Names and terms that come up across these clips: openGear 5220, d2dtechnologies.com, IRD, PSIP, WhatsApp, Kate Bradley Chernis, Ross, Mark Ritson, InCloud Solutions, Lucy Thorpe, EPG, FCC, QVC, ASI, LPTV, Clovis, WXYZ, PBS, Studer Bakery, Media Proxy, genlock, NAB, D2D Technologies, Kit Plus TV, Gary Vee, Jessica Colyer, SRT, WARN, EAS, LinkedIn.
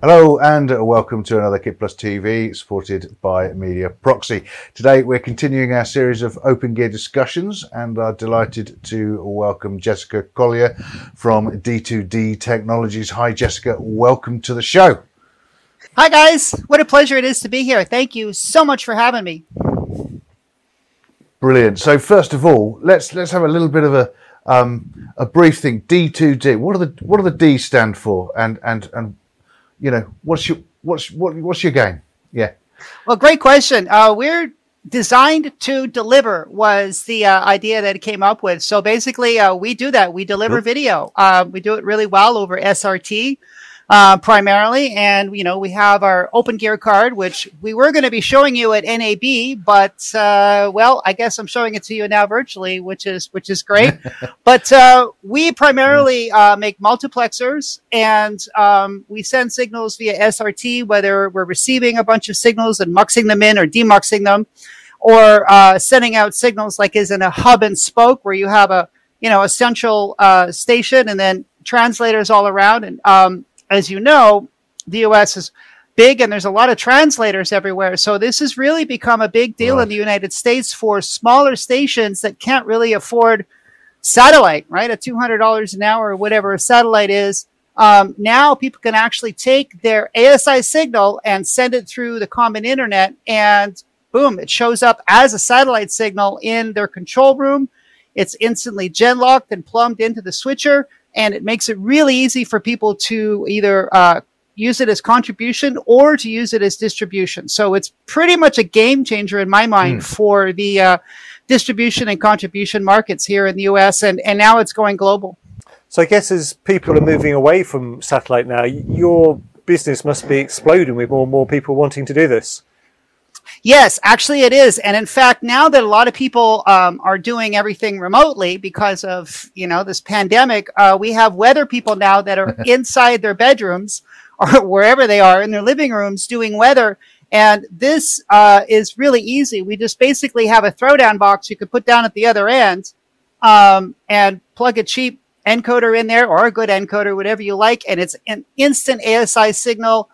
Hello and welcome to another Kit Plus TV, supported by Media Proxy. Today we're continuing our series of openGear discussions and are delighted to welcome Jessica Colyer from D2D Technologies. Hi Jessica, welcome to the show. Hi guys, what a pleasure it is to be here. Thank you so much for having me. Brilliant. So first of all, let's have a little bit of a brief thing. D2D. What do the D stand for? And you know, what's your game? Yeah. Well, great question. We're designed to deliver was the idea that it came up with. So basically, we do that. We deliver video. We do it really well over SRT primarily, and you know, we have our openGear card, which we were going to be showing you at NAB, but well, I guess I'm showing it to you now virtually, which is great. But we primarily make multiplexers, and we send signals via SRT, whether we're receiving a bunch of signals and muxing them in or demuxing them, or sending out signals like is in a hub and spoke, where you have a, you know, a central station and then translators all around. And as you know, the U.S. is big and there's a lot of translators everywhere. So this has really become a big deal in the United States for smaller stations that can't really afford satellite, right? At $200 an hour or whatever a satellite is. Now people can actually take their ASI signal and send it through the common internet, and boom, it shows up as a satellite signal in their control room. It's instantly genlocked and plumbed into the switcher, and it makes it really easy for people to either use it as contribution or to use it as distribution. So it's pretty much a game changer in my mind for the distribution and contribution markets here in the US, and now it's going global. So I guess as people are moving away from satellite now, your business must be exploding with more and more people wanting to do this. Yes, actually it is. And in fact, now that a lot of people are doing everything remotely because of, you know, this pandemic, we have weather people now that are inside their bedrooms or wherever they are in their living rooms doing weather. And this is really easy. We just basically have a throwdown box you could put down at the other end and plug a cheap encoder in there, or a good encoder, whatever you like. And it's an instant ASI signal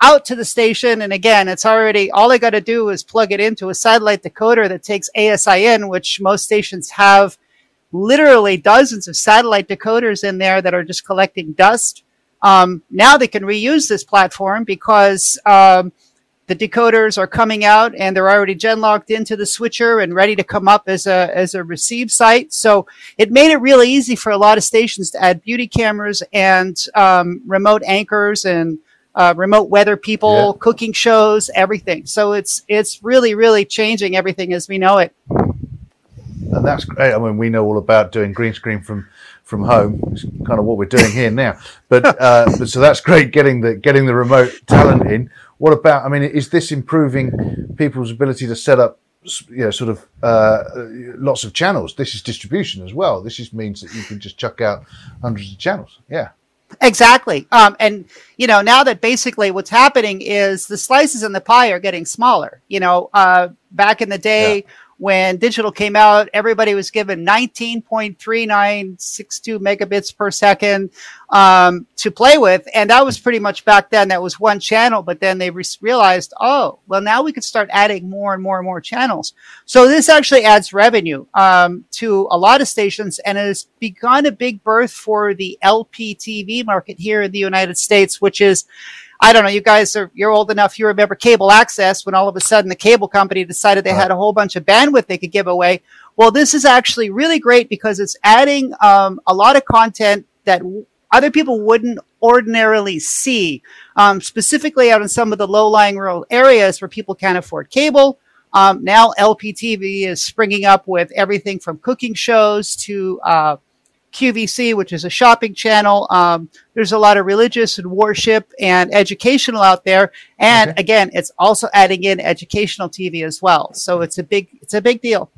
out to the station. And again, it's already, all I got to do is plug it into a satellite decoder that takes ASI in, which most stations have literally dozens of satellite decoders in there that are just collecting dust. Now they can reuse this platform because the decoders are coming out and they're already genlocked into the switcher and ready to come up as a receive site. So it made it really easy for a lot of stations to add beauty cameras and remote anchors and remote weather people, cooking shows, everything. So it's really, really changing everything as we know it. And that's great. I mean, we know all about doing green screen from home. It's kind of what we're doing here now. But so that's great, getting the remote talent in. What about, I mean, is this improving people's ability to set up, you know, sort of lots of channels? This is distribution as well. This just means that you can just chuck out hundreds of channels. Yeah. Exactly. And, you know, now that basically what's happening is the slices in the pie are getting smaller. You know, back in the day when digital came out, everybody was given 19.3962 megabits per second to play with. And that was pretty much back then. That was one channel. But then they realized, oh, well, now we could start adding more and more and more channels. So this actually adds revenue to a lot of stations, and has begun a big birth for the LPTV market here in the United States, which is, I don't know, you guys are, you're old enough, you remember cable access, when all of a sudden the cable company decided they had a whole bunch of bandwidth they could give away. Well, this is actually really great because it's adding a lot of content that other people wouldn't ordinarily see, specifically out in some of the low-lying rural areas where people can't afford cable. Now LPTV is springing up with everything from cooking shows to QVC, which is a shopping channel. There's a lot of religious and worship and educational out there. And again, it's also adding in educational TV as well. So it's a big deal.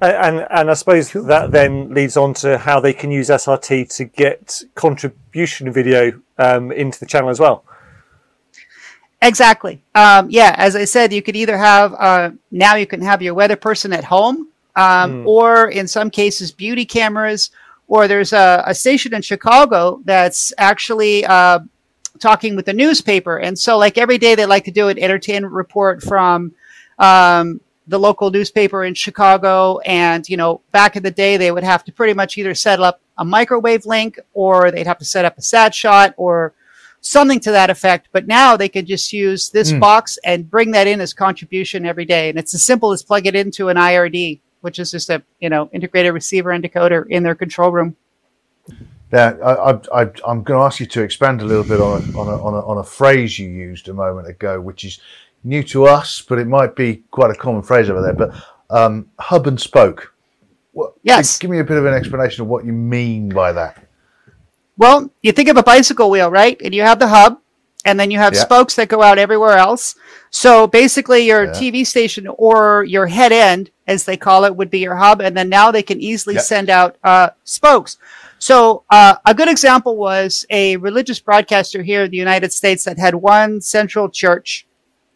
And I suppose that then leads on to how they can use SRT to get contribution video into the channel as well. Exactly. Yeah, as I said, you could either have, now you can have your weather person at home, or in some cases beauty cameras. Or there's a station in Chicago that's actually talking with the newspaper. And so like every day they like to do an entertainment report from the local newspaper in Chicago. And, you know, back in the day, they would have to pretty much either set up a microwave link, or they'd have to set up a sat shot or something to that effect. But now they could just use this box and bring that in as contribution every day. And it's as simple as plug it into an IRD, which is just a, you know, integrated receiver and decoder in their control room. Yeah, I'm going to ask you to expand a little bit on a phrase you used a moment ago, which is new to us, but it might be quite a common phrase over there. But hub and spoke. What, yes. Give me a bit of an explanation of what you mean by that. Well, you think of a bicycle wheel, right? And you have the hub, and then you have spokes that go out everywhere else. So basically your TV station, or your head end, as they call it, would be your hub. And then now they can easily send out spokes. So a good example was a religious broadcaster here in the United States that had one central church.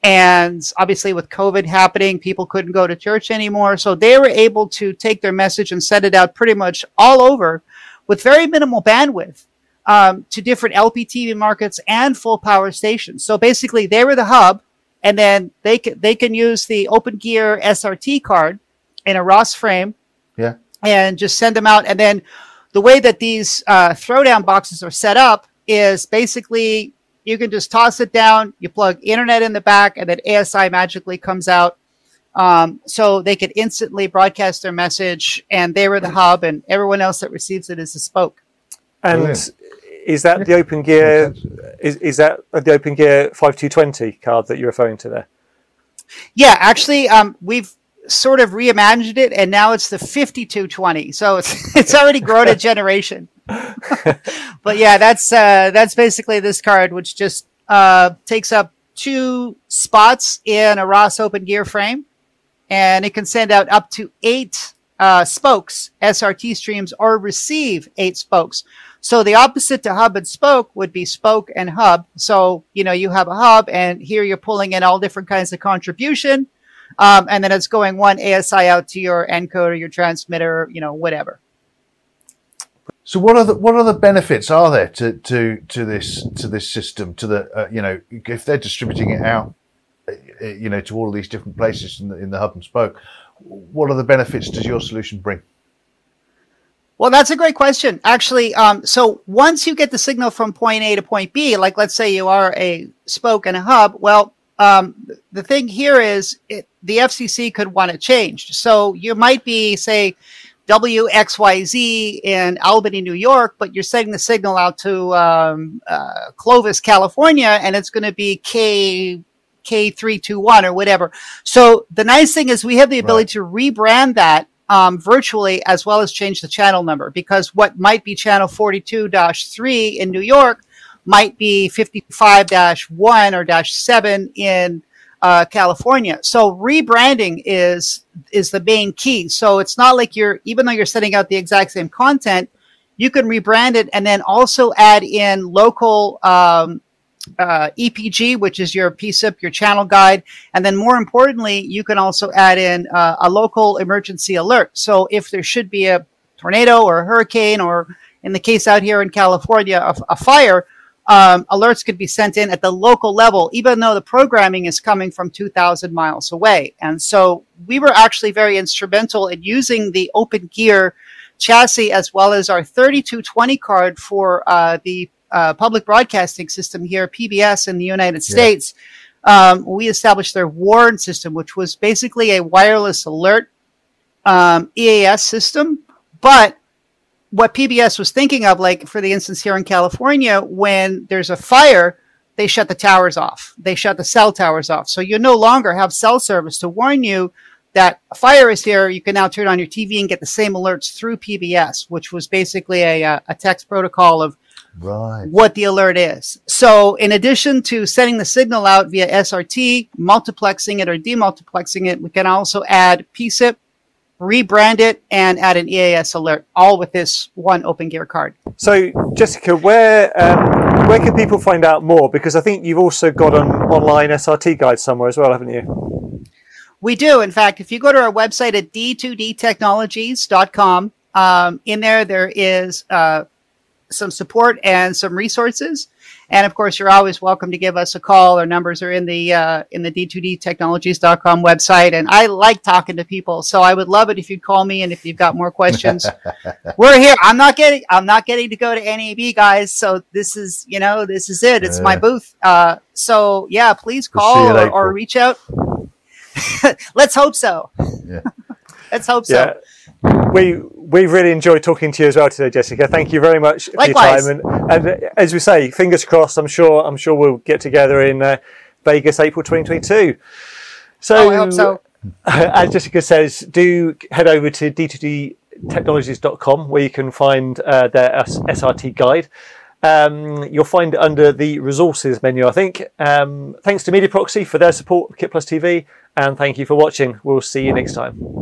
And obviously with COVID happening, people couldn't go to church anymore. So they were able to take their message and send it out pretty much all over with very minimal bandwidth to different LPTV markets and full power stations. So basically they were the hub, and then they can use the openGear SRT card in a Ross frame and just send them out. And then the way that these throwdown boxes are set up is basically you can just toss it down, you plug internet in the back, and then ASI magically comes out. So they could instantly broadcast their message, and they were the hub, and everyone else that receives it is a spoke. And is that the openGear? Is that the openGear 5220 card that you're referring to there? Yeah, actually, we've sort of reimagined it, and now it's the 5220. So it's already grown a generation. But yeah, that's basically this card, which just takes up two spots in a Ross openGear frame, and it can send out up to 8 spokes, SRT streams, or receive 8 spokes. So the opposite to hub and spoke would be spoke and hub. So, you know, you have a hub, and here you're pulling in all different kinds of contribution. And then it's going one ASI out to your encoder, your transmitter, you know, whatever. So what other benefits are there to this system, to the you know, if they're distributing it out, you know, to all of these different places in the hub and spoke, what other benefits does your solution bring? Well, that's a great question, actually. So once you get the signal from point A to point B, like let's say you are a spoke and a hub, well, the thing here is the FCC could want it changed. So you might be, say, WXYZ in Albany, New York, but you're sending the signal out to Clovis, California, and it's going to be KK321 or whatever. So the nice thing is we have the ability to rebrand that virtually, as well as change the channel number, because what might be channel 42-3 in New York might be 55-1 or -7 in California. So rebranding is the main key. So it's not like even though you're sending out the exact same content, you can rebrand it and then also add in local EPG, which is your PSIP, your channel guide. And then more importantly, you can also add in a local emergency alert. So if there should be a tornado or a hurricane, or in the case out here in California, a fire, alerts could be sent in at the local level, even though the programming is coming from 2,000 miles away. And so we were actually very instrumental in using the openGear chassis, as well as our 3220 card for the public broadcasting system here, PBS in the United States. We established their WARN system, which was basically a wireless alert EAS system. But what PBS was thinking of, like for the instance here in California, when there's a fire, they shut the towers off. They shut the cell towers off. So you no longer have cell service to warn you that a fire is here. You can now turn on your TV and get the same alerts through PBS, which was basically a text protocol of what the alert is. So in addition to sending the signal out via SRT, multiplexing it or demultiplexing it, we can also add PSIP, rebrand it, and add an EAS alert, all with this one openGear card. So Jessica, where can people find out more? Because I think you've also got an online SRT guide somewhere as well, haven't you? We do. In fact, if you go to our website at d2dtechnologies.com, in there is some support and some resources. And of course, you're always welcome to give us a call. Our numbers are in the d2dtechnologies.com website. And I like talking to people, so I would love it if you'd call me. And if you've got more questions, we're here. I'm not getting to go to NAB, guys. So this is, you know, this is it. It's my booth. So yeah, please call or reach out. Let's hope so. Yeah. Let's hope so. Yeah. We've really enjoyed talking to you as well today, Jessica. Thank you very much for your time. And as we say, fingers crossed. I'm sure we'll get together in Vegas, April 2022. So, I hope so. As Jessica says, do head over to d2dtechnologies.com where you can find their SRT guide. You'll find it under the resources menu, I think. Thanks to Media Proxy for their support of Kit Plus TV, and thank you for watching. We'll see you next time.